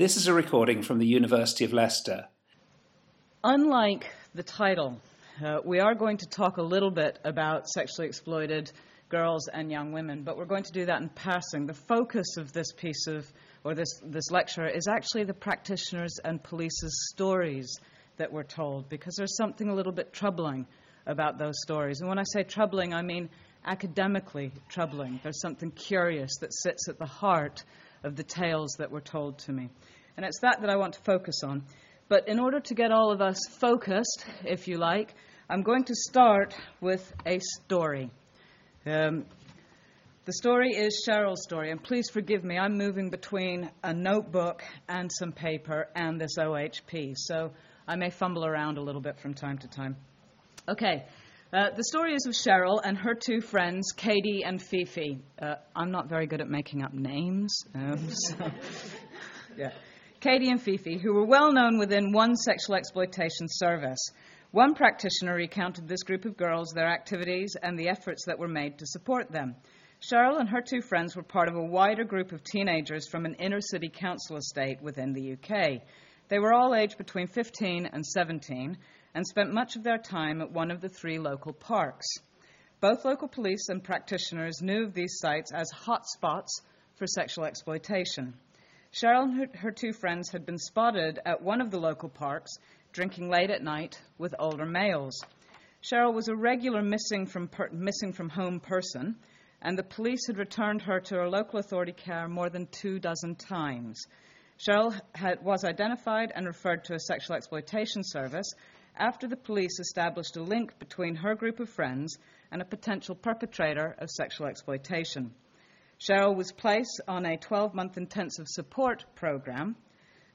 This is a recording from the University of Leicester. Unlike the title, we are going to talk a little bit about sexually exploited girls and young women, but we're going to do that in passing. The focus of this piece of, or this lecture, is actually the practitioners' and police's stories that we're told, because there's something a little bit troubling about those stories. And when I say troubling, I mean academically troubling. There's something curious that sits at the heart of the tales that were told to me. And it's that I want to focus on. But in order to get all of us focused, if you like, I'm going to start with a story. The story is Cheryl's story, and please forgive me, I'm moving between a notebook and some paper and this OHP, so I may fumble around a little bit from time to time. Okay, the story is of Cheryl and her two friends, Katie and Fifi. I'm not very good at making up names, yeah. Katie and Fifi, who were well known within one sexual exploitation service. One practitioner recounted this group of girls, their activities, and the efforts that were made to support them. Cheryl and her two friends were part of a wider group of teenagers from an inner-city council estate within the UK. They were all aged between 15 and 17 and spent much of their time at one of the three local parks. Both local police and practitioners knew of these sites as hot spots for sexual exploitation. Cheryl and her two friends had been spotted at one of the local parks drinking late at night with older males. Cheryl was a regular missing from home person, and the police had returned her to her local authority care more than 2 dozen times. Cheryl was identified and referred to a sexual exploitation service after the police established a link between her group of friends and a potential perpetrator of sexual exploitation. Cheryl was placed on a 12-month intensive support program.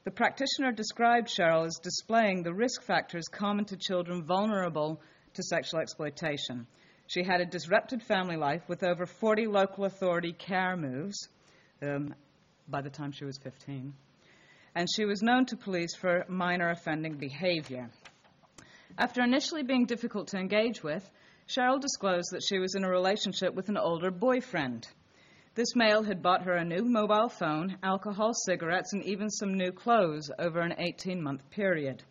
The practitioner described Cheryl as displaying the risk factors common to children vulnerable to sexual exploitation. She had a disrupted family life with over 40 local authority care moves by the time she was 15. And she was known to police for minor offending behavior. After initially being difficult to engage with, Cheryl disclosed that she was in a relationship with an older boyfriend. This male had bought her a new mobile phone, alcohol, cigarettes, and even some new clothes over an 18-month period.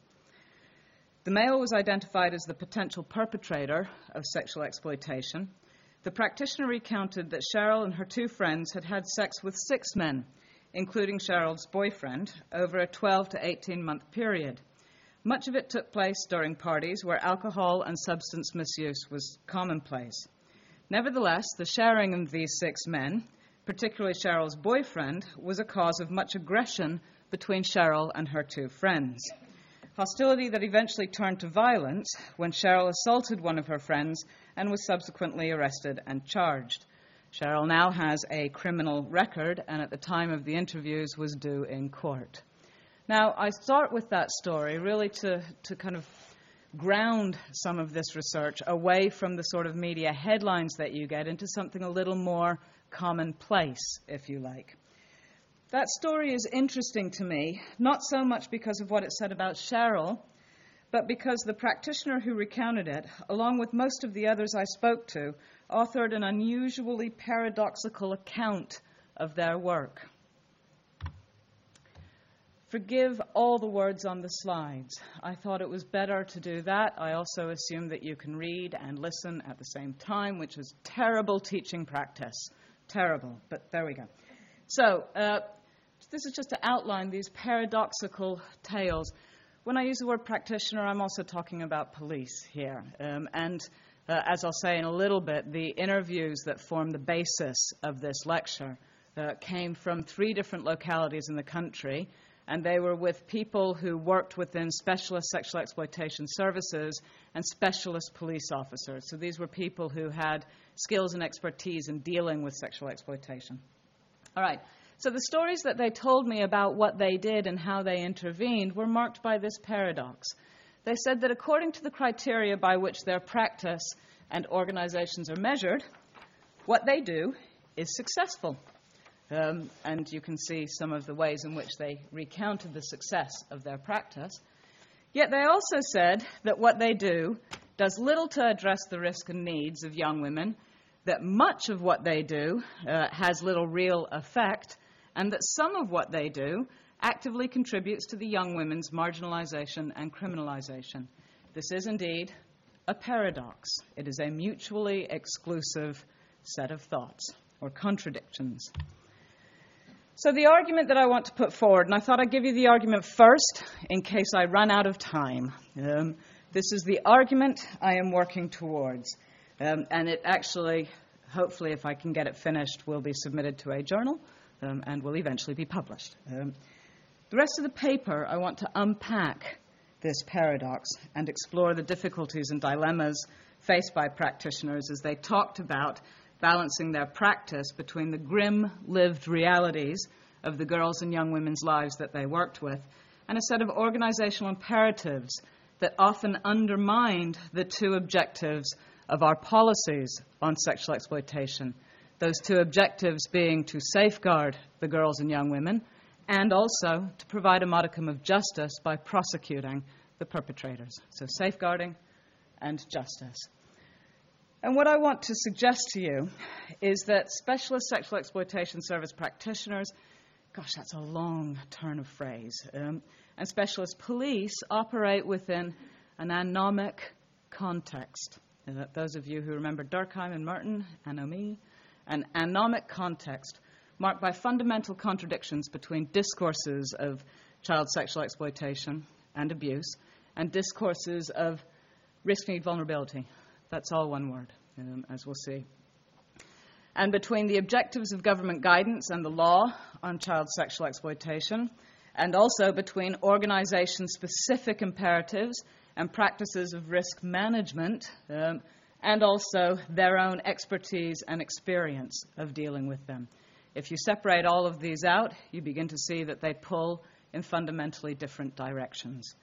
The male was identified as the potential perpetrator of sexual exploitation. The practitioner recounted that Cheryl and her two friends had had sex with 6 men, including Cheryl's boyfriend, over a 12 to 18-month period. Much of it took place during parties where alcohol and substance misuse was commonplace. Nevertheless, the sharing of these 6 men, particularly Cheryl's boyfriend, was a cause of much aggression between Cheryl and her two friends. Hostility that eventually turned to violence when Cheryl assaulted one of her friends and was subsequently arrested and charged. Cheryl now has a criminal record and at the time of the interviews was due in court. Now, I start with that story really to kind of ground some of this research away from the sort of media headlines that you get into something a little more commonplace, if you like. That story is interesting to me, not so much because of what it said about Cheryl, but because the practitioner who recounted it, along with most of the others I spoke to, authored an unusually paradoxical account of their work. Forgive all the words on the slides. I thought it was better to do that. I also assume that you can read and listen at the same time, which is terrible teaching practice. Terrible, but there we go. So, this is just to outline these paradoxical tales. When I use the word practitioner, I'm also talking about police here. And as I'll say in a little bit, the interviews that form the basis of this lecture came from 3 different localities in the country, and they were with people who worked within specialist sexual exploitation services and specialist police officers. So these were people who had skills and expertise in dealing with sexual exploitation. All right, so the stories that they told me about what they did and how they intervened were marked by this paradox. They said that according to the criteria by which their practice and organizations are measured, what they do is successful. And you can see some of the ways in which they recounted the success of their practice. Yet they also said that what they do does little to address the risk and needs of young women, that much of what they do has little real effect, and that some of what they do actively contributes to the young women's marginalization and criminalization. This is indeed a paradox. It is a mutually exclusive set of thoughts or contradictions. So the argument that I want to put forward, and I thought I'd give you the argument first in case I run out of time. This is the argument I am working towards. And it actually, hopefully, if I can get it finished, will be submitted to a journal and will eventually be published. The rest of the paper, I want to unpack this paradox and explore the difficulties and dilemmas faced by practitioners as they talked about balancing their practice between the grim lived realities of the girls' and young women's lives that they worked with and a set of organizational imperatives that often undermined the two objectives of our policies on sexual exploitation. Those two objectives being to safeguard the girls and young women and also to provide a modicum of justice by prosecuting the perpetrators. So safeguarding and justice. And what I want to suggest to you is that specialist sexual exploitation service practitioners, gosh, that's a long turn of phrase, and specialist police operate within an anomic context. Those of you who remember Durkheim and Merton, anomie, an anomic context marked by fundamental contradictions between discourses of child sexual exploitation and abuse and discourses of risk, need, vulnerability. That's all one word, as we'll see. And between the objectives of government guidance and the law on child sexual exploitation, and also between organization-specific imperatives and practices of risk management, and also their own expertise and experience of dealing with them. If you separate all of these out, you begin to see that they pull in fundamentally different directions.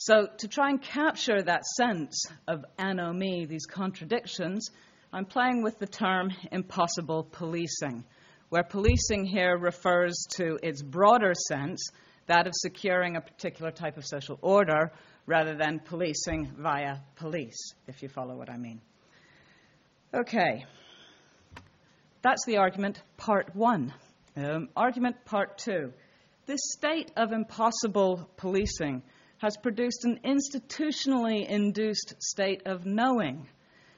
So to try and capture that sense of anomie, these contradictions, I'm playing with the term impossible policing, where policing here refers to its broader sense, that of securing a particular type of social order, rather than policing via police, if you follow what I mean. Okay, that's the argument part one. Argument part two. This state of impossible policing has produced an institutionally induced state of knowing.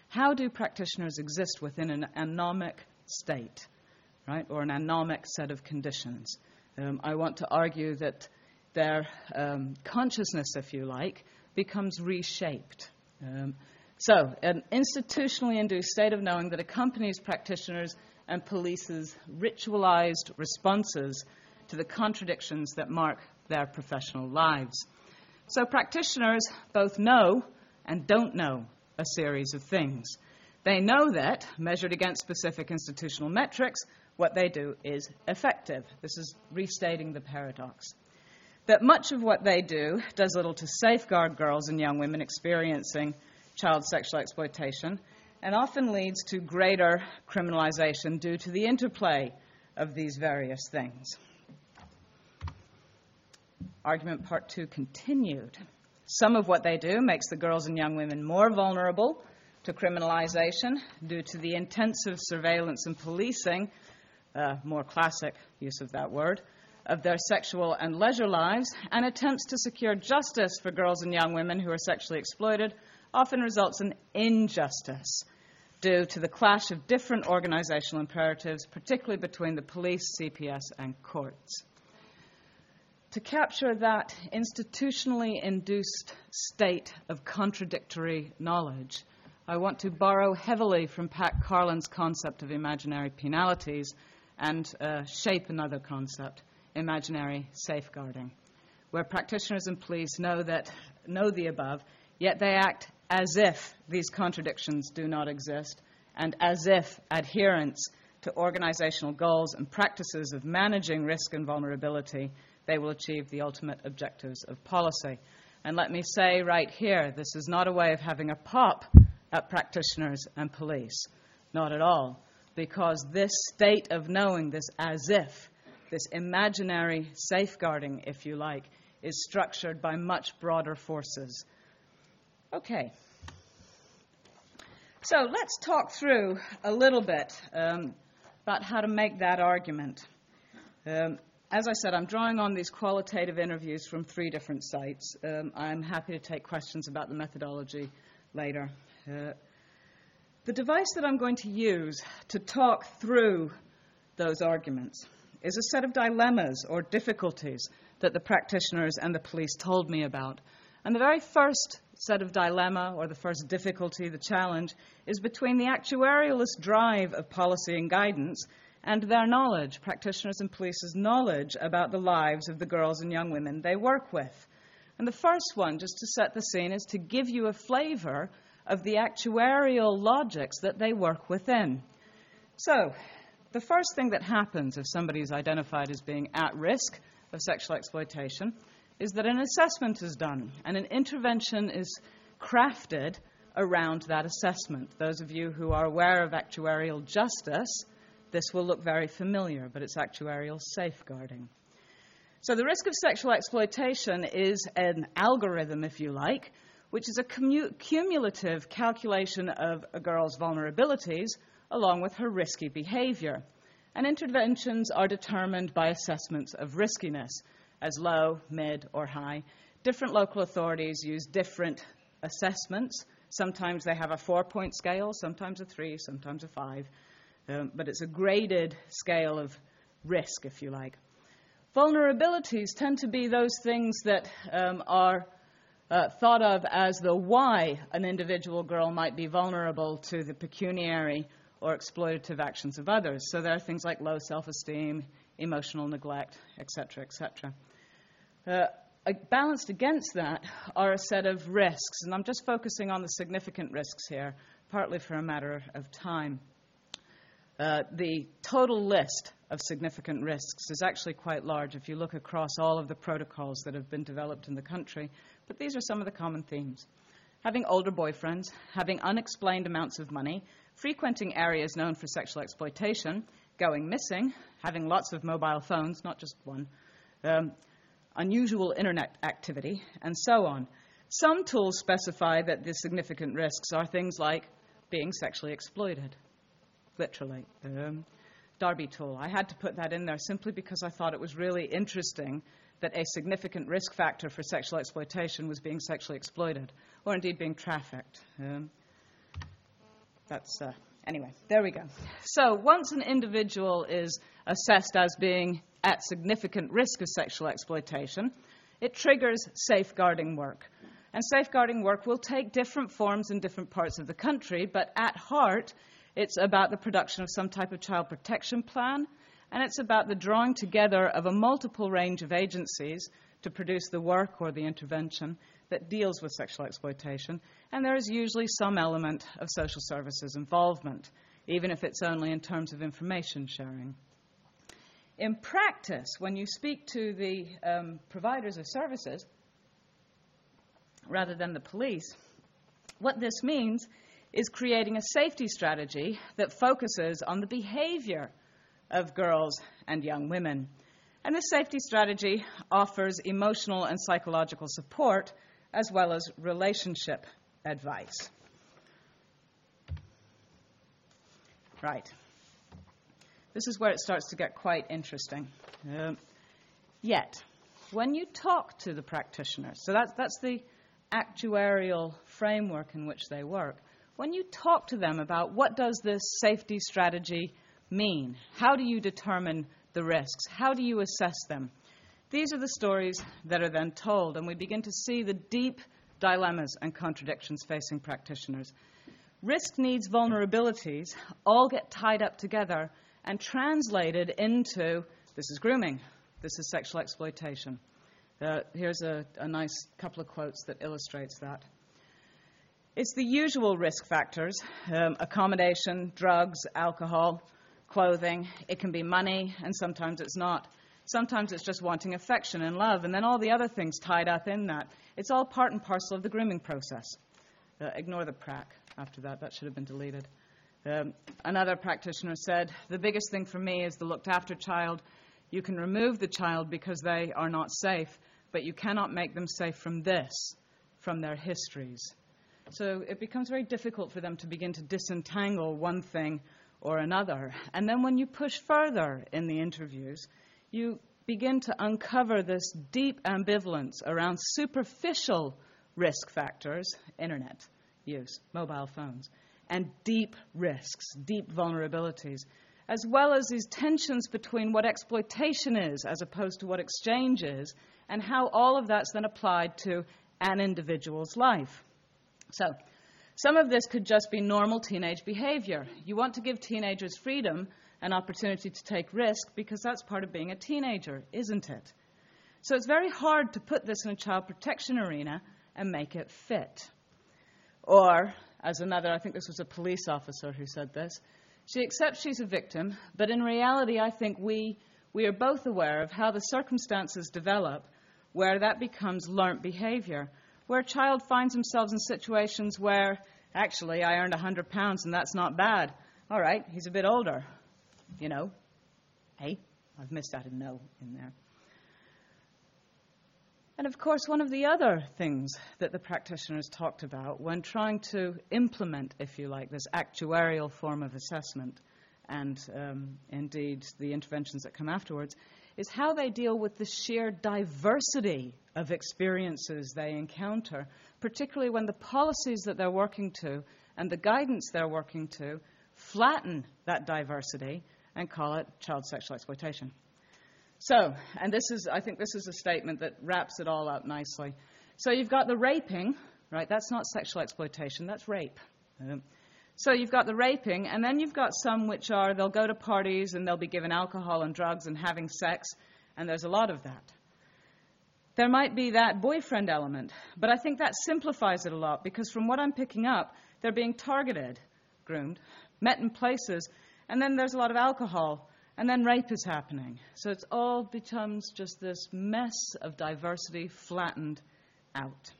How do practitioners exist within an anomic state, right, or an anomic set of conditions? I want to argue that their consciousness, if you like, becomes reshaped. So an institutionally induced state of knowing that accompanies practitioners and police's ritualized responses to the contradictions that mark their professional lives. So practitioners both know and don't know a series of things. They know that, measured against specific institutional metrics, what they do is effective. This is restating the paradox. That much of what they do does little to safeguard girls and young women experiencing child sexual exploitation and often leads to greater criminalization due to the interplay of these various things. Argument part two continued. Some of what they do makes the girls and young women more vulnerable to criminalization due to the intensive surveillance and policing, more classic use of that word, of their sexual and leisure lives, and attempts to secure justice for girls and young women who are sexually exploited often results in injustice due to the clash of different organizational imperatives, particularly between the police, CPS, and courts. To capture that institutionally induced state of contradictory knowledge, I want to borrow heavily from Pat Carlin's concept of imaginary penalities and shape another concept, imaginary safeguarding, where practitioners and police know the above, yet they act as if these contradictions do not exist and as if adherence to organizational goals and practices of managing risk and vulnerability, they will achieve the ultimate objectives of policy. And let me say right here, this is not a way of having a pop at practitioners and police, not at all, because this state of knowing, this as if, this imaginary safeguarding, if you like, is structured by much broader forces. Okay. So let's talk through a little bit about how to make that argument. As I said, I'm drawing on these qualitative interviews from 3 different sites. I'm happy to take questions about the methodology later. The device that I'm going to use to talk through those arguments is a set of dilemmas or difficulties that the practitioners and the police told me about. And the very first set of dilemma, or the first difficulty, the challenge, is between the actuarialist drive of policy and guidance and their knowledge, practitioners and police's knowledge about the lives of the girls and young women they work with. And the first one, just to set the scene, is to give you a flavor of the actuarial logics that they work within. So, the first thing that happens if somebody is identified as being at risk of sexual exploitation is that an assessment is done and an intervention is crafted around that assessment. Those of you who are aware of actuarial justice, this will look very familiar, but it's actuarial safeguarding. So the risk of sexual exploitation is an algorithm, if you like, which is a cumulative calculation of a girl's vulnerabilities along with her risky behavior. And interventions are determined by assessments of riskiness as low, mid, or high. Different local authorities use different assessments. Sometimes they have a 4-point scale, sometimes a 3, sometimes a 5. But it's a graded scale of risk, if you like. Vulnerabilities tend to be those things that are thought of as the why an individual girl might be vulnerable to the pecuniary or exploitative actions of others. So there are things like low self-esteem, emotional neglect, etc., etc. Balanced against that are a set of risks, and I'm just focusing on the significant risks here, partly for a matter of time. The total list of significant risks is actually quite large if you look across all of the protocols that have been developed in the country, but these are some of the common themes. Having older boyfriends, having unexplained amounts of money, frequenting areas known for sexual exploitation, going missing, having lots of mobile phones, not just one, unusual internet activity, and so on. Some tools specify that the significant risks are things like being sexually exploited, literally. Darby tool. I had to put that in there simply because I thought it was really interesting that a significant risk factor for sexual exploitation was being sexually exploited, or indeed being trafficked. Anyway, there we go. So once an individual is assessed as being at significant risk of sexual exploitation, it triggers safeguarding work. And safeguarding work will take different forms in different parts of the country, but at heart, it's about the production of some type of child protection plan, and it's about the drawing together of a multiple range of agencies to produce the work or the intervention that deals with sexual exploitation, and there is usually some element of social services involvement, even if it's only in terms of information sharing. In practice, when you speak to the providers of services, rather than the police, what this means is creating a safety strategy that focuses on the behavior of girls and young women. And this safety strategy offers emotional and psychological support as well as relationship advice. Right. This is where it starts to get quite interesting. Yet, when you talk to the practitioners, so that's the actuarial framework in which they work, when you talk to them about what does this safety strategy mean, how do you determine the risks, how do you assess them, these are the stories that are then told, and we begin to see the deep dilemmas and contradictions facing practitioners. Risk needs vulnerabilities all get tied up together and translated into, this is grooming, this is sexual exploitation. Here's a nice couple of quotes that illustrates that. It's the usual risk factors, accommodation, drugs, alcohol, clothing. It can be money, and sometimes it's not. Sometimes it's just wanting affection and love, and then all the other things tied up in that. It's all part and parcel of the grooming process. Ignore the prac after that. That should have been deleted. Another practitioner said, the biggest thing for me is the looked-after child. You can remove the child because they are not safe, but you cannot make them safe from this, from their histories. So it becomes very difficult for them to begin to disentangle one thing or another. And then when you push further in the interviews, you begin to uncover this deep ambivalence around superficial risk factors, internet use, mobile phones, and deep risks, deep vulnerabilities, as well as these tensions between what exploitation is as opposed to what exchange is, and how all of that's then applied to an individual's life. So some of this could just be normal teenage behavior. You want to give teenagers freedom and opportunity to take risk because that's part of being a teenager, isn't it? So it's very hard to put this in a child protection arena and make it fit. Or, as another, I think this was a police officer who said this, she accepts she's a victim, but in reality I think we are both aware of how the circumstances develop where that becomes learnt behavior, where a child finds themselves in situations where, actually, I earned £100 and that's not bad. All right, he's a bit older, you know. Hey, I've missed out a no in there. And of course, one of the other things that the practitioners talked about when trying to implement, if you like, this actuarial form of assessment and indeed the interventions that come afterwards is how they deal with the sheer diversity of experiences they encounter, particularly when the policies that they're working to and the guidance they're working to flatten that diversity and call it child sexual exploitation. So, and this is, I think this is a statement that wraps it all up nicely. So you've got the raping, right? That's not sexual exploitation, that's rape. So you've got the raping, and then you've got some which are, they'll go to parties and they'll be given alcohol and drugs and having sex, and there's a lot of that. There might be that boyfriend element, but I think that simplifies it a lot, because from what I'm picking up, they're being targeted, groomed, met in places, and then there's a lot of alcohol, and then rape is happening. So it all becomes just this mess of diversity flattened out.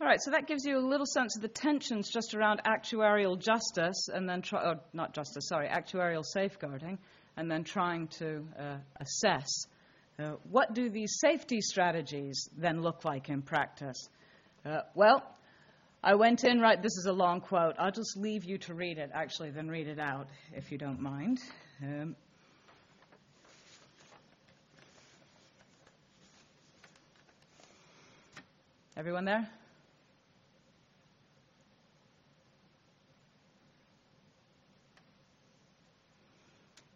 All right, so that gives you a little sense of the tensions just around actuarial justice and then, actuarial safeguarding, and then trying to assess what do these safety strategies then look like in practice? Well, I went in, right, this is a long quote. I'll just leave you to read it, actually, then read it out, if you don't mind. Everyone there?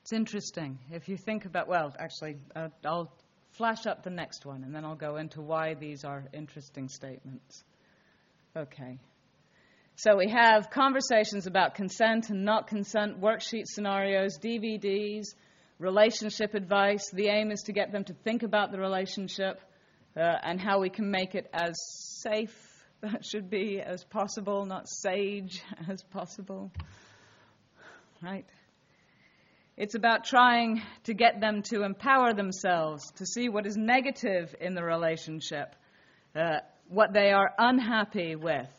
It's interesting. If you think about, well, actually, I'll flash up the next one, and then I'll go into why these are interesting statements. Okay, so we have conversations about consent and not consent, worksheet scenarios, DVDs, relationship advice. The aim is to get them to think about the relationship and how we can make it as safe, that should be, as possible, not sage as possible, right? It's about trying to get them to empower themselves, to see what is negative in the relationship, what they are unhappy with,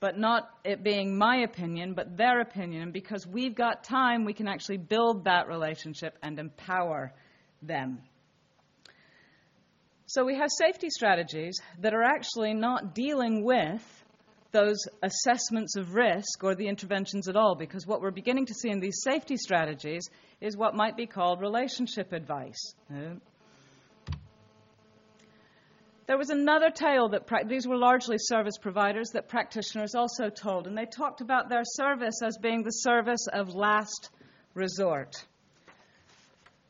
but not it being my opinion, but their opinion. And because we've got time, we can actually build that relationship and empower them. So we have safety strategies that are actually not dealing with those assessments of risk or the interventions at all, because what we're beginning to see in these safety strategies is what might be called relationship advice. There was another tale that these were largely service providers that practitioners also told, and they talked about their service as being the service of last resort.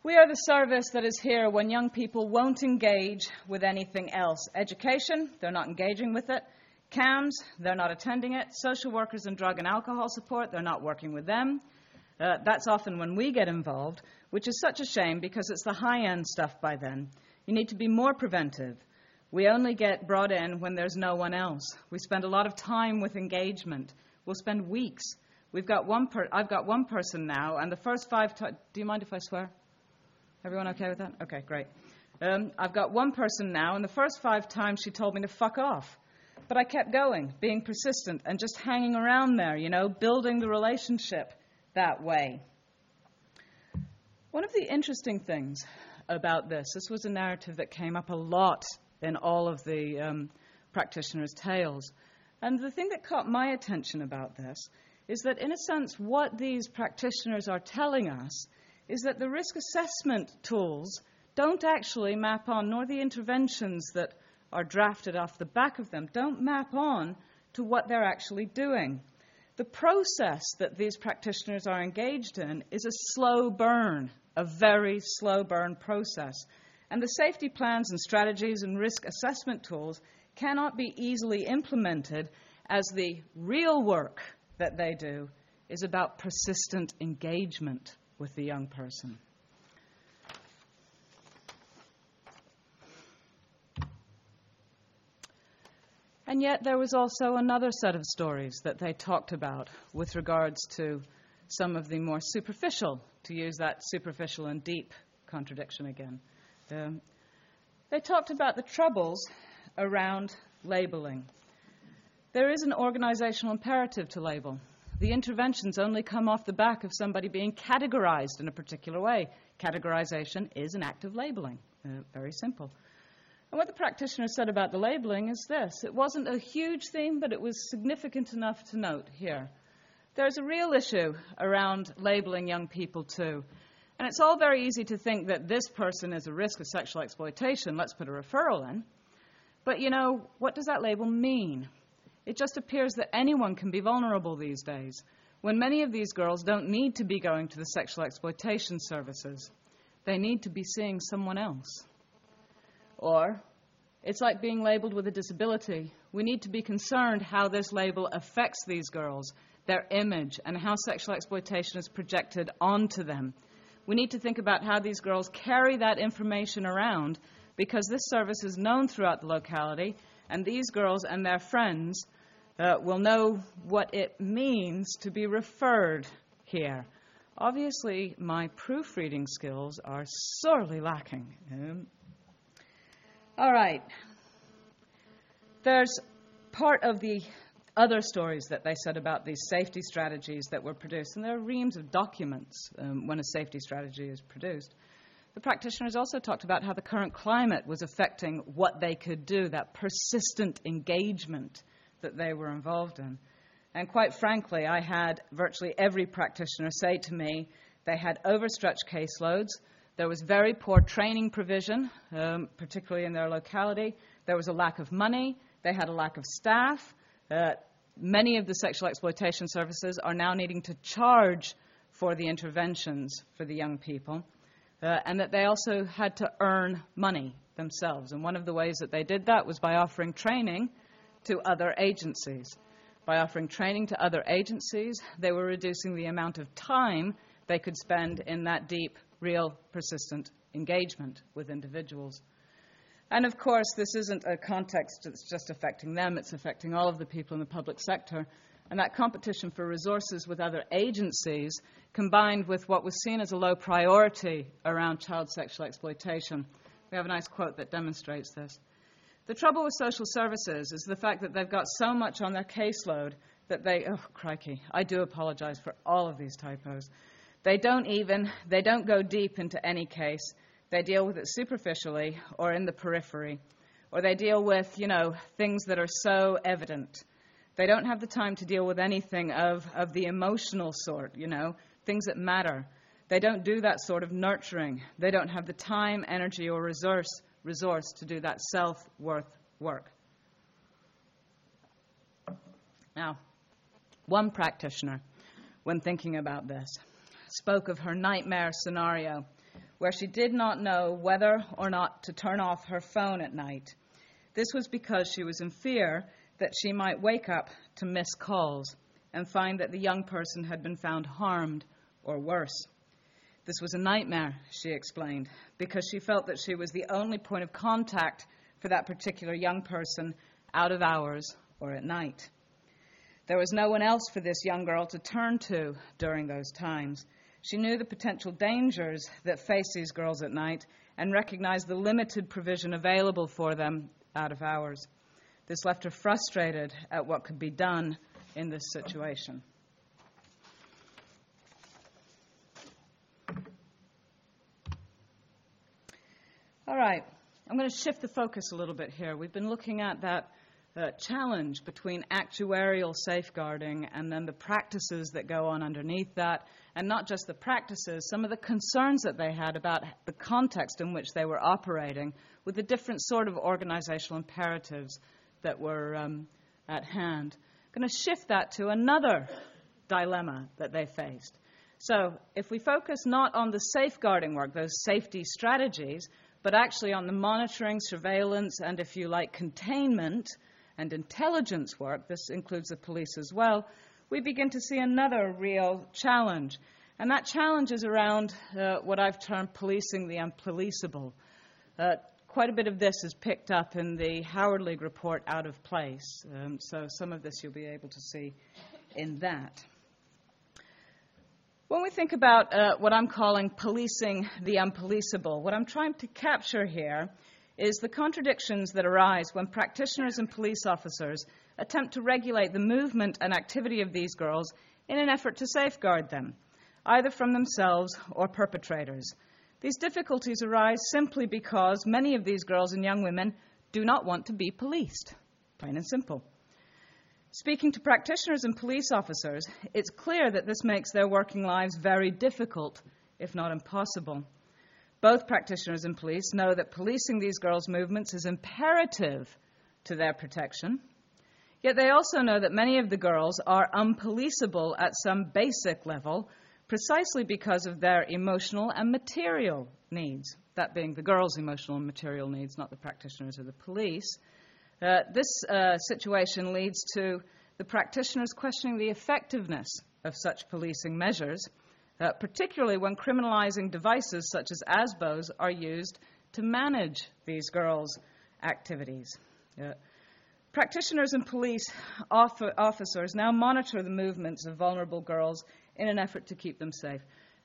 We are the service that is here when young people won't engage with anything else. Education, they're not engaging with it. CAMS, they're not attending it. Social workers and drug and alcohol support, they're not working with them. That's often when we get involved, which is such a shame because it's the high-end stuff by then. You need to be more preventive. We only get brought in when there's no one else. We spend a lot of time with engagement. We'll spend weeks. We've got I've got one person now, and the first 5 times... Do you mind if I swear? Everyone okay with that? Okay, great. I've got one person now, and the first 5 times she told me to fuck off. But I kept going, being persistent, and just hanging around there, you know, building the relationship that way. One of the interesting things about this was a narrative that came up a lot in all of the practitioners' tales. And the thing that caught my attention about this is that, in a sense, what these practitioners are telling us is that the risk assessment tools don't actually map on, nor the interventions that are drafted off the back of them, don't map on to what they're actually doing. The process that these practitioners are engaged in is a slow burn, a very slow burn process. And the safety plans and strategies and risk assessment tools cannot be easily implemented, as the real work that they do is about persistent engagement with the young person. And yet there was also another set of stories that they talked about with regards to some of the more superficial, to use that superficial and deep contradiction again. They talked about the troubles around labeling. There is an organizational imperative to label. The interventions only come off the back of somebody being categorized in a particular way. Categorization is an act of labeling, very simple. And what the practitioner said about the labeling is this. It wasn't a huge theme, but it was significant enough to note here. There's a real issue around labeling young people too. And it's all very easy to think that this person is a risk of sexual exploitation. Let's put a referral in. But, you know, what does that label mean? It just appears that anyone can be vulnerable these days, when many of these girls don't need to be going to the sexual exploitation services. They need to be seeing someone else. Or, it's like being labeled with a disability. We need to be concerned how this label affects these girls, their image, and how sexual exploitation is projected onto them. We need to think about how these girls carry that information around, because this service is known throughout the locality, and these girls and their friends will know what it means to be referred here. Obviously, my proofreading skills are sorely lacking. All right. There's part of the other stories that they said about these safety strategies that were produced, and there are reams of documents when a safety strategy is produced. The practitioners also talked about how the current climate was affecting what they could do, that persistent engagement that they were involved in. And quite frankly, I had virtually every practitioner say to me they had overstretched caseloads, there was very poor training provision, particularly in their locality, there was a lack of money, they had a lack of staff. Many of the sexual exploitation services are now needing to charge for the interventions for the young people. And that they also had to earn money themselves. And one of the ways that they did that was by offering training to other agencies. By offering training to other agencies, they were reducing the amount of time they could spend in that deep, real, persistent engagement with individuals. And of course, this isn't a context that's just affecting them, it's affecting all of the people in the public sector. And that competition for resources with other agencies, combined with what was seen as a low priority around child sexual exploitation. We have a nice quote that demonstrates this. The trouble with social services is the fact that they've got so much on their caseload that they, oh crikey, I do apologize for all of these typos. They don't go deep into any case. They deal with it superficially or in the periphery, or they deal with, you know, things that are so evident. They don't have the time to deal with anything of the emotional sort, you know, things that matter. They don't do that sort of nurturing. They don't have the time, energy, or resource to do that self-worth work. Now, one practitioner, when thinking about this, spoke of her nightmare scenario where she did not know whether or not to turn off her phone at night. This was because she was in fear that she might wake up to missed calls and find that the young person had been found harmed or worse. This was a nightmare, she explained, because she felt that she was the only point of contact for that particular young person out of hours or at night. There was no one else for this young girl to turn to during those times. She knew the potential dangers that face these girls at night and recognized the limited provision available for them out of hours. This left her frustrated at what could be done in this situation. All right, I'm going to shift the focus a little bit here. We've been looking at that challenge between actuarial safeguarding and then the practices that go on underneath that, and not just the practices, some of the concerns that they had about the context in which they were operating with the different sort of organizational imperatives that were at hand. I'm going to shift that to another dilemma that they faced. So if we focus not on the safeguarding work, those safety strategies, but actually on the monitoring, surveillance, and if you like, containment and intelligence work, this includes the police as well, we begin to see another real challenge. And that challenge is around what I've termed policing the unpoliceable. Quite a bit of this is picked up in the Howard League report, Out of Place. So some of this you'll be able to see in that. When we think about what I'm calling policing the unpoliceable, what I'm trying to capture here is the contradictions that arise when practitioners and police officers attempt to regulate the movement and activity of these girls in an effort to safeguard them, either from themselves or perpetrators. These difficulties arise simply because many of these girls and young women do not want to be policed, plain and simple. Speaking to practitioners and police officers, it's clear that this makes their working lives very difficult, if not impossible. Both practitioners and police know that policing these girls' movements is imperative to their protection, yet they also know that many of the girls are unpoliceable at some basic level precisely because of their emotional and material needs, that being the girls' emotional and material needs, not the practitioners or the police. This situation leads to the practitioners questioning the effectiveness of such policing measures, particularly when criminalizing devices such as ASBOs are used to manage these girls' activities. Practitioners and police officers now monitor the movements of vulnerable girls in an effort to keep them safe.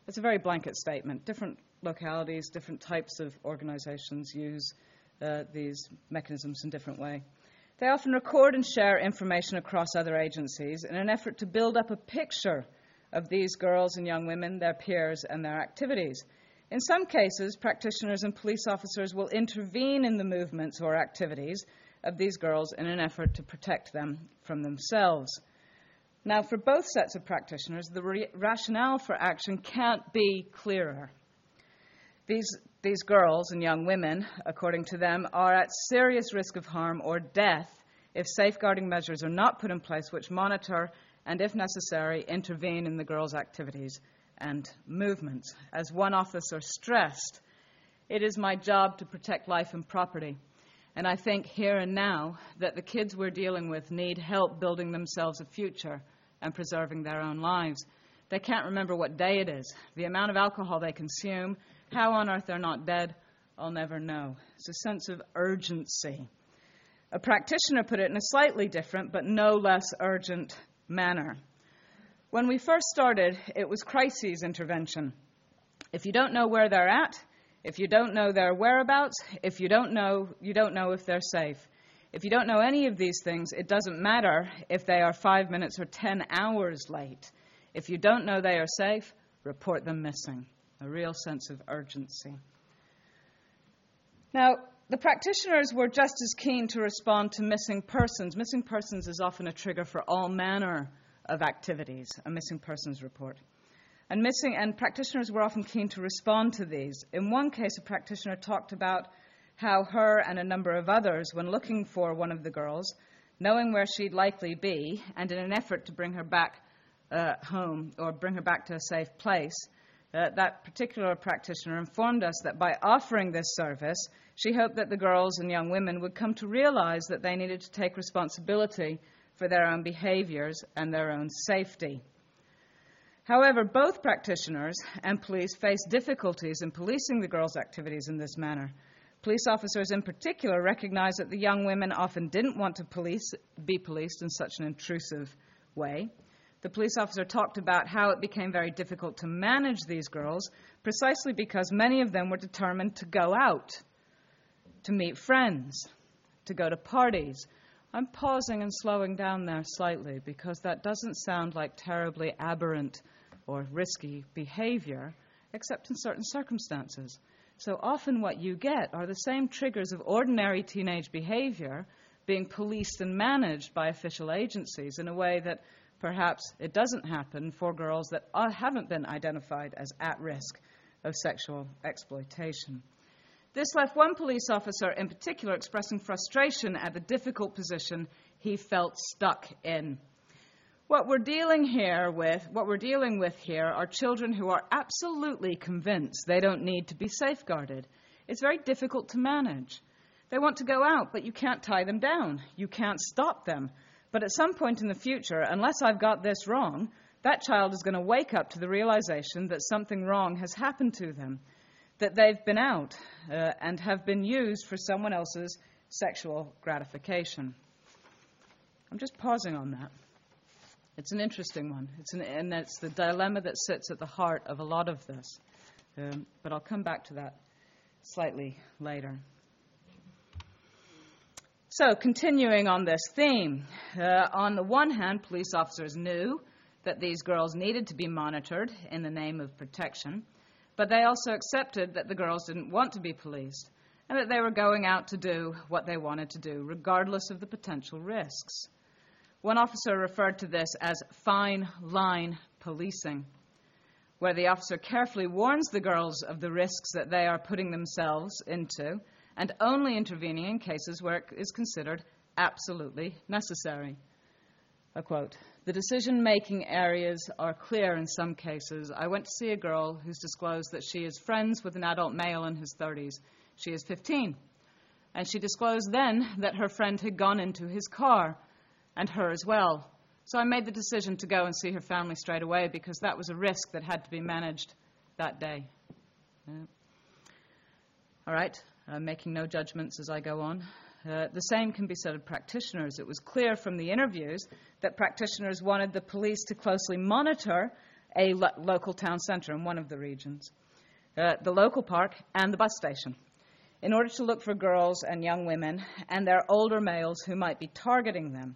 It's a very blanket statement. Different localities, different types of organizations use these mechanisms in a different way. They often record and share information across other agencies in an effort to build up a picture of these girls and young women, their peers, and their activities. In some cases, practitioners and police officers will intervene in the movements or activities of these girls in an effort to protect them from themselves. Now, for both sets of practitioners, the rationale for action can't be clearer. These girls and young women, according to them, are at serious risk of harm or death if safeguarding measures are not put in place which monitor and, if necessary, intervene in the girls' activities and movements. As one officer stressed, it is my job to protect life and property. And I think here and now that the kids we're dealing with need help building themselves a future and preserving their own lives. They can't remember what day it is, the amount of alcohol they consume, how on earth they're not dead, I'll never know. It's a sense of urgency. A practitioner put it in a slightly different but no less urgent manner. When we first started, it was crisis intervention. If you don't know where they're at, if you don't know their whereabouts, if you don't know if they're safe. If you don't know any of these things, it doesn't matter if they are 5 minutes or 10 hours late. If you don't know they are safe, report them missing. A real sense of urgency. Now, the practitioners were just as keen to respond to missing persons. Missing persons is often a trigger for all manner of activities, a missing persons report. And practitioners were often keen to respond to these. In one case, a practitioner talked about how her and a number of others, when looking for one of the girls, knowing where she'd likely be, and in an effort to bring her back home or bring her back to a safe place, that particular practitioner informed us that by offering this service, she hoped that the girls and young women would come to realize that they needed to take responsibility for their own behaviors and their own safety. However, both practitioners and police face difficulties in policing the girls' activities in this manner. Police officers in particular recognize that the young women often didn't want to be policed in such an intrusive way. The police officer talked about how it became very difficult to manage these girls precisely because many of them were determined to go out, to meet friends, to go to parties. I'm pausing and slowing down there slightly because that doesn't sound like terribly aberrant or risky behavior, except in certain circumstances. So often what you get are the same triggers of ordinary teenage behavior being policed and managed by official agencies in a way that perhaps it doesn't happen for girls that haven't been identified as at risk of sexual exploitation. This left one police officer in particular expressing frustration at the difficult position he felt stuck in. What we're dealing with here are children who are absolutely convinced they don't need to be safeguarded. It's very difficult to manage. They want to go out, but you can't tie them down. You can't stop them. But at some point in the future, unless I've got this wrong, that child is going to wake up to the realization that something wrong has happened to them, that they've been out and have been used for someone else's sexual gratification. I'm just pausing on that. It's an interesting one, and it's the dilemma that sits at the heart of a lot of this. But I'll come back to that slightly later. So, continuing on this theme, on the one hand, police officers knew that these girls needed to be monitored in the name of protection, but they also accepted that the girls didn't want to be policed and that they were going out to do what they wanted to do, regardless of the potential risks. One officer referred to this as fine line policing, where the officer carefully warns the girls of the risks that they are putting themselves into, and only intervening in cases where it is considered absolutely necessary. A quote, "The decision-making areas are clear in some cases. I went to see a girl who's disclosed that she is friends with an adult male in his 30s. She is 15. And she disclosed then that her friend had gone into his car, and her as well. So I made the decision to go and see her family straight away because that was a risk that had to be managed that day." Yeah. All right. Making no judgments as I go on. The same can be said of practitioners. It was clear from the interviews that practitioners wanted the police to closely monitor a local town centre in one of the regions, the local park and the bus station, in order to look for girls and young women and their older males who might be targeting them.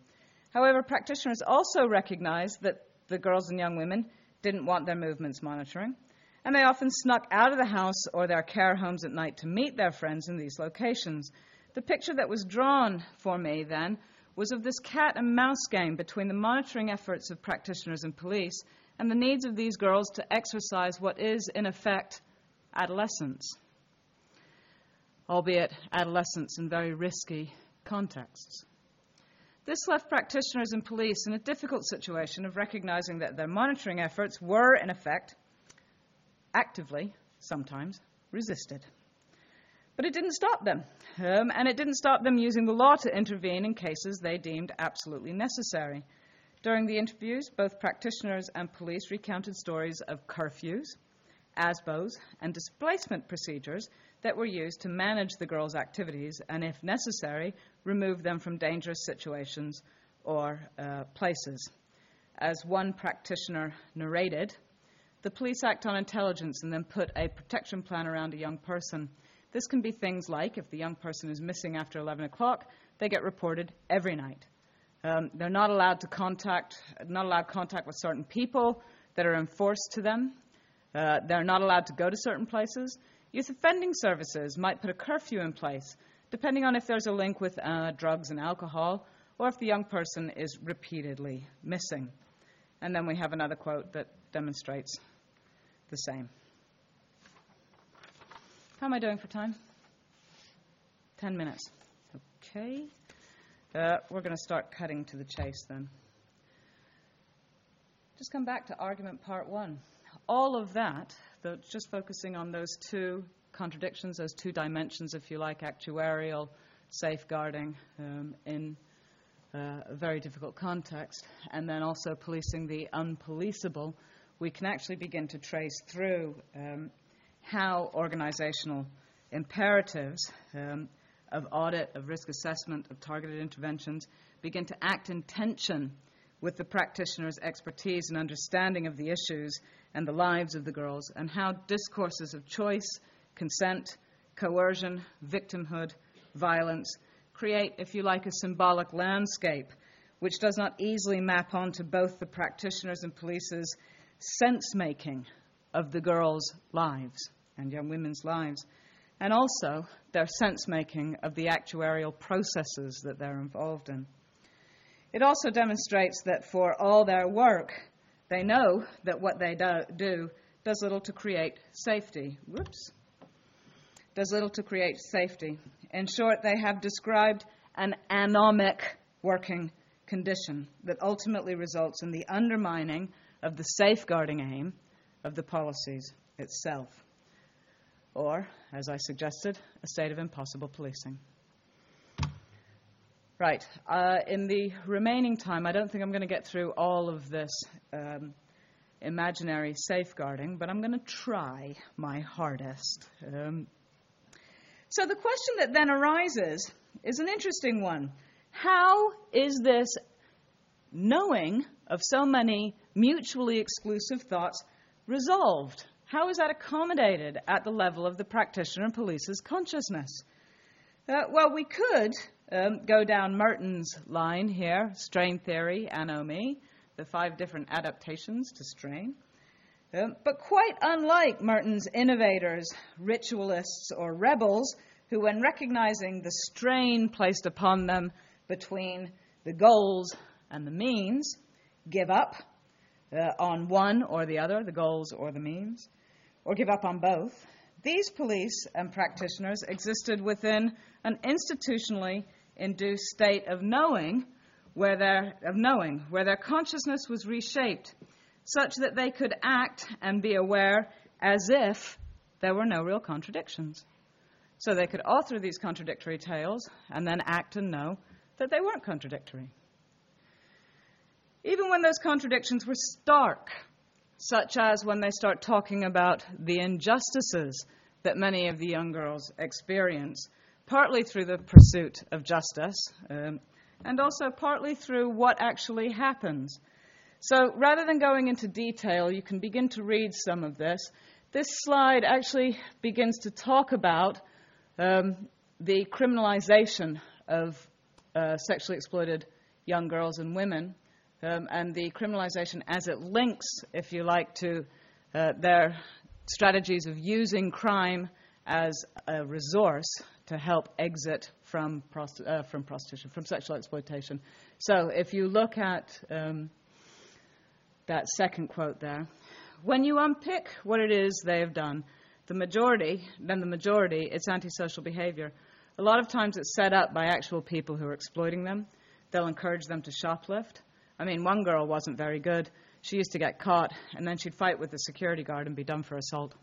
However, practitioners also recognised that the girls and young women didn't want their movements monitoring, and they often snuck out of the house or their care homes at night to meet their friends in these locations. The picture that was drawn for me then was of this cat-and-mouse game between the monitoring efforts of practitioners and police and the needs of these girls to exercise what is, in effect, adolescence, albeit adolescence in very risky contexts. This left practitioners and police in a difficult situation of recognizing that their monitoring efforts were, in effect, actively, sometimes, resisted. But it didn't stop them, and it didn't stop them using the law to intervene in cases they deemed absolutely necessary. During the interviews, both practitioners and police recounted stories of curfews, ASBOs, and displacement procedures that were used to manage the girls' activities and, if necessary, remove them from dangerous situations or places. As one practitioner narrated, "The police act on intelligence and then put a protection plan around a young person. This can be things like, if the young person is missing after 11 o'clock, they get reported every night. They're not allowed contact with certain people that are enforced to them. They're not allowed to go to certain places. Youth offending services might put a curfew in place, depending on if there's a link with drugs and alcohol, or if the young person is repeatedly missing." And then we have another quote that demonstrates the same. How am I doing for time? 10 minutes. Okay. We're going to start cutting to the chase then. Just come back to argument part one. All of that, though, just focusing on those two contradictions, those two dimensions, if you like, actuarial, safeguarding in a very difficult context, and then also policing the unpoliceable, we can actually begin to trace through how organizational imperatives of audit, of risk assessment, of targeted interventions begin to act in tension with the practitioner's expertise and understanding of the issues and the lives of the girls, and how discourses of choice, consent, coercion, victimhood, violence create, if you like, a symbolic landscape which does not easily map onto both the practitioners' and police's sense-making of the girls' lives and young women's lives. and also their sense-making of the actuarial processes that they're involved in. It also demonstrates that for all their work, they know that what they do does little to create safety. Does little to create safety. In short, they have described an anomic working condition that ultimately results in the undermining of the safeguarding aim of the policies itself, or, as I suggested, a state of impossible policing. Right, in the remaining time, I don't think I'm going to get through all of this imaginary safeguarding, but I'm going to try my hardest. So the question that then arises is an interesting one. How is this knowing of so many mutually exclusive thoughts resolved? How is that accommodated at the level of the practitioner and police's consciousness? Well, we could go down Merton's line here, strain theory, anomie, the 5 different adaptations to strain. But quite unlike Merton's innovators, ritualists, or rebels, who, when recognizing the strain placed upon them between the goals and the means, give up on one or the other, the goals or the means, or give up on both. These police and practitioners existed within an institutionally induced state of knowing where their consciousness was reshaped such that they could act and be aware as if there were no real contradictions. So they could author these contradictory tales and then act and know that they weren't contradictory. Even when those contradictions were stark, such as when they start talking about the injustices that many of the young girls experience, partly through the pursuit of justice, and also partly through what actually happens. So rather than going into detail, you can begin to read some of this. This slide actually begins to talk about the criminalization of sexually exploited young girls and women, and the criminalization as it links, if you like, to their strategies of using crime as a resource to help exit from prostitution, from sexual exploitation. So if you look at that second quote there, when you unpick what it is they have done, the majority, it's antisocial behavior. A lot of times it's set up by actual people who are exploiting them. They'll encourage them to shoplift. I mean, one girl wasn't very good. She used to get caught, and then she'd fight with the security guard and be done for assault.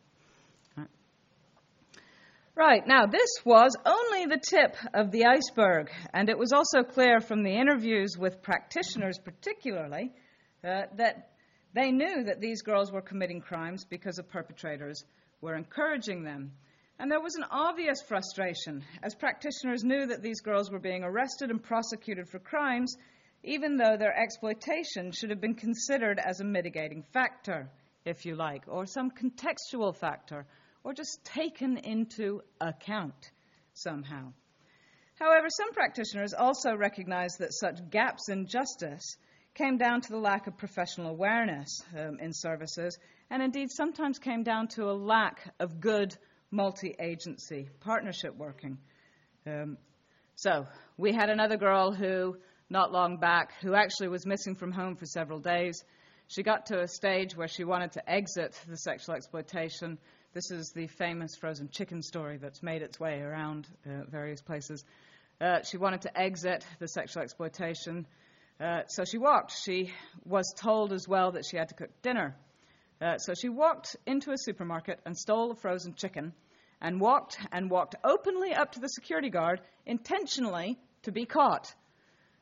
Right, now this was only the tip of the iceberg, and it was also clear from the interviews with practitioners particularly that they knew that these girls were committing crimes because the perpetrators were encouraging them. And there was an obvious frustration, as practitioners knew that these girls were being arrested and prosecuted for crimes, even though their exploitation should have been considered as a mitigating factor, if you like, or some contextual factor, or just taken into account somehow. However, some practitioners also recognized that such gaps in justice came down to the lack of professional awareness in services, and indeed sometimes came down to a lack of good multi-agency partnership working. So we had another girl who, not long back, who actually was missing from home for several days. She got to a stage where she wanted to exit the sexual exploitation. This is the famous frozen chicken story that's made its way around various places. She wanted to exit the sexual exploitation, so she walked. She was told as well that she had to cook dinner. So she walked into a supermarket and stole a frozen chicken and walked openly up to the security guard intentionally to be caught.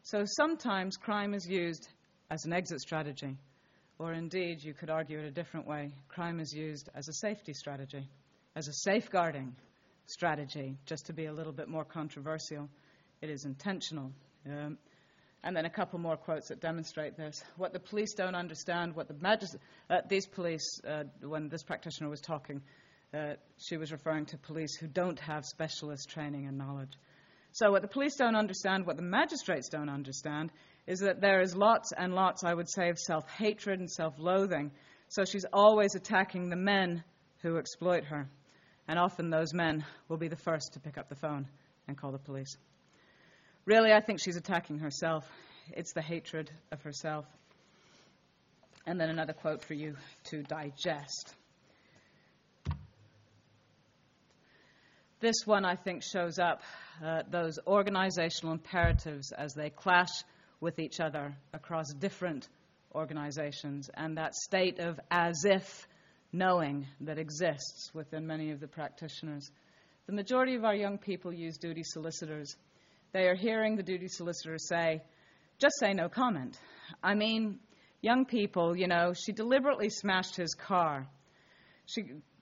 So sometimes crime is used as an exit strategy, or indeed, you could argue it a different way. Crime is used as a safety strategy, as a safeguarding strategy, just to be a little bit more controversial. It is intentional. And then a couple more quotes that demonstrate this. What the police don't understand, what the these police, when this practitioner was talking, she was referring to police who don't have specialist training and knowledge. So what the police don't understand, what the magistrates don't understand, is that there is lots and lots, I would say, of self-hatred and self-loathing. So she's always attacking the men who exploit her. and often those men will be the first to pick up the phone and call the police. Really, I think she's attacking herself. It's the hatred of herself. And then another quote for you to digest. This one, I think, shows up those organizational imperatives as they clash with each other across different organizations, and that state of as-if knowing that exists within many of the practitioners. The majority of our young people use duty solicitors. They are hearing the duty solicitor say, just say no comment. I mean, young people, you know, she deliberately smashed his car.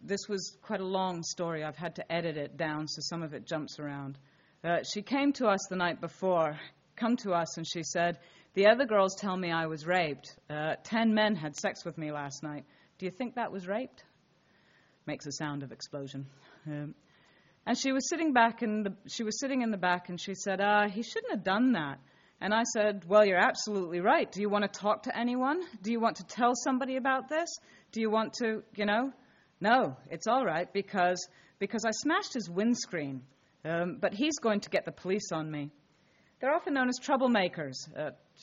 This was quite a long story. I've had to edit it down, so some of it jumps around. She came to us the night before, and she said, the other girls tell me I was raped. 10 men had sex with me last night. Do you think that was raped? Makes a sound of explosion. And she was sitting back in the, and she said, he shouldn't have done that. And I said, well, you're absolutely right. Do you want to talk to anyone? Do you want to tell somebody about this? Do you want to, you know? No, it's all right because I smashed his windscreen, but he's going to get the police on me. They're often known as troublemakers.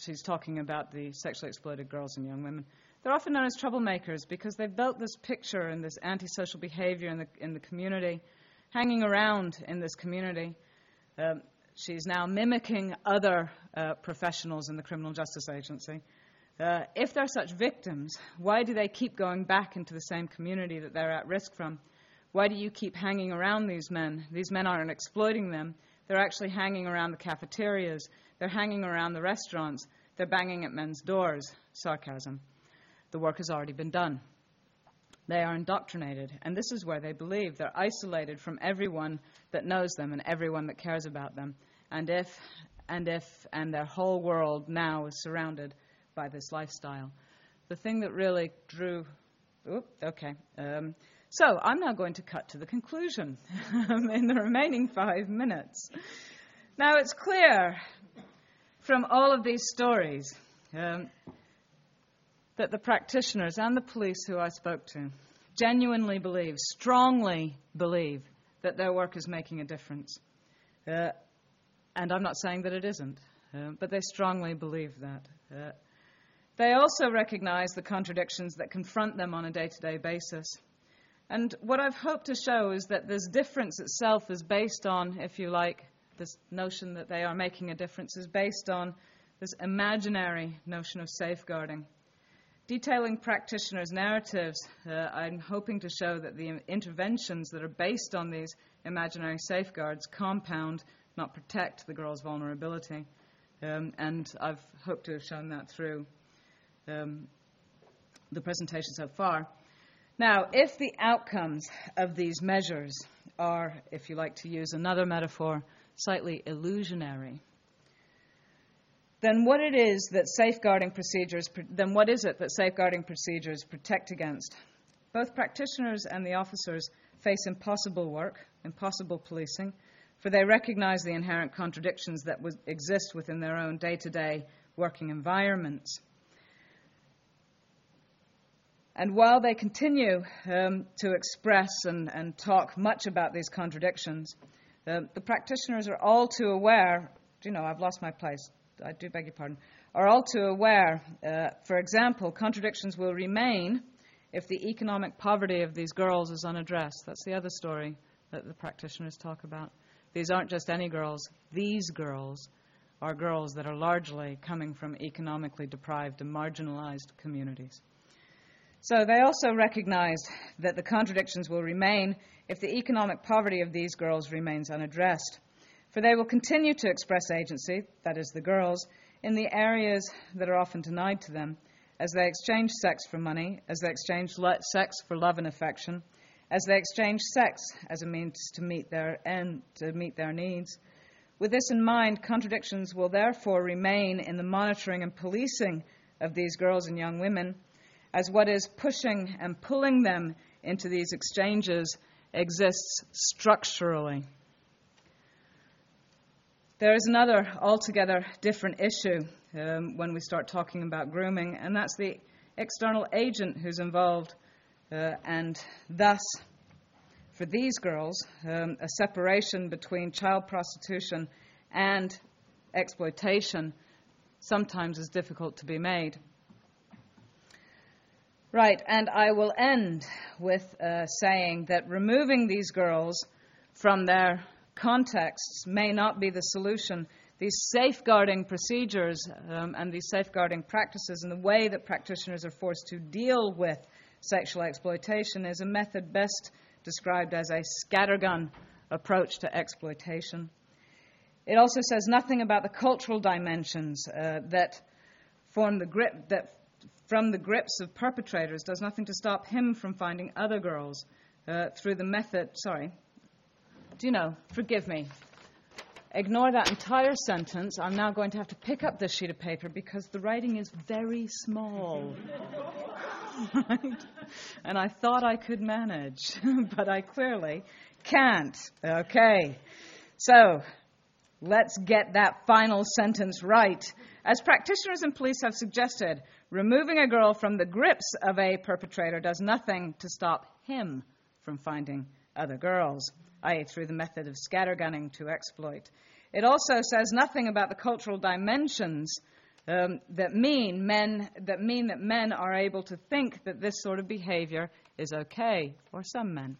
She's talking about the sexually exploited girls and young women. They're often known as troublemakers because they've built this picture and this antisocial behavior in the community, hanging around in this community. She's now mimicking other professionals in the criminal justice agency. If they're such victims, why do they keep going back into the same community that they're at risk from? Why do you keep hanging around these men? These men aren't exploiting them. They're actually hanging around the cafeterias. They're hanging around the restaurants. They're banging at men's doors. Sarcasm. The work has already been done. They are indoctrinated, and this is where they believe. They're isolated from everyone that knows them and everyone that cares about them. And their whole world now is surrounded by this lifestyle. The thing that really drew... So I'm now going to cut to the conclusion in the remaining 5 minutes. Now, it's clear from all of these stories that the practitioners and the police who I spoke to genuinely believe, strongly believe, that their work is making a difference. And I'm not saying that it isn't, but they strongly believe that. They also recognize the contradictions that confront them on a day-to-day basis. And what I've hoped to show is that this difference itself is based on, if you like, this notion that they are making a difference is based on this imaginary notion of safeguarding. Detailing practitioners' narratives, I'm hoping to show that the interventions that are based on these imaginary safeguards compound, not protect, the girl's vulnerability. And I've hoped to have shown that through the presentation so far. Now, if the outcomes of these measures are, if you like to use another metaphor, slightly illusionary, then what it is that safeguarding procedures, protect against? Both practitioners and the officers face impossible work, impossible policing, for they recognize the inherent contradictions that exist within their own day-to-day working environments. And while they continue to express and talk much about these contradictions, the practitioners are all too aware, are all too aware, for example, contradictions will remain if the economic poverty of these girls is unaddressed. That's the other story that the practitioners talk about. These aren't just any girls. These girls are girls that are largely coming from economically deprived and marginalized communities. So they also recognized that the contradictions will remain if the economic poverty of these girls remains unaddressed. For they will continue to express agency, that is the girls, in the areas that are often denied to them, as they exchange sex for money, as they exchange sex for love and affection, as they exchange sex as a means to meet their needs. With this in mind, contradictions will therefore remain in the monitoring and policing of these girls and young women, as what is pushing and pulling them into these exchanges exists structurally. There is another altogether different issue when we start talking about grooming, and that's the external agent who's involved, and thus for these girls, a separation between child prostitution and exploitation sometimes is difficult to be made. Right, and I will end with saying that removing these girls from their contexts may not be the solution. These safeguarding procedures and these safeguarding practices and the way that practitioners are forced to deal with sexual exploitation is a method best described as a scattergun approach to exploitation. It also says nothing about the cultural dimensions that form the grip, that from the grips of perpetrators does nothing to stop him from finding other girls through the method, sorry, do you know, forgive me. Ignore that entire sentence. I'm now going to have to pick up this sheet of paper because the writing is very small. Right? And I thought I could manage, but I clearly can't. Okay. So let's get that final sentence right. As practitioners and police have suggested, removing a girl from the grips of a perpetrator does nothing to stop him from finding other girls, i.e. through the method of scattergunning to exploit. It also says nothing about the cultural dimensions that mean that men are able to think that this sort of behavior is okay, or some men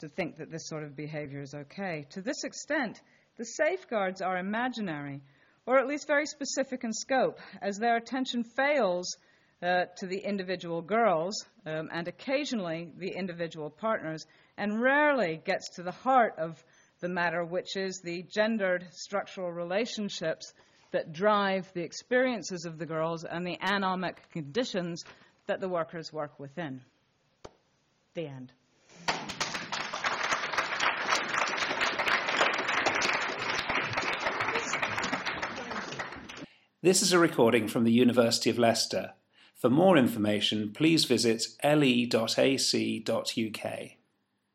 to think that this sort of behavior is okay. To this extent, the safeguards are imaginary, or at least very specific in scope, as their attention fails to the individual girls and occasionally the individual partners, and rarely gets to the heart of the matter, which is the gendered structural relationships that drive the experiences of the girls and the anomic conditions that the workers work within. The end. This is a recording from the University of Leicester. For more information, please visit le.ac.uk.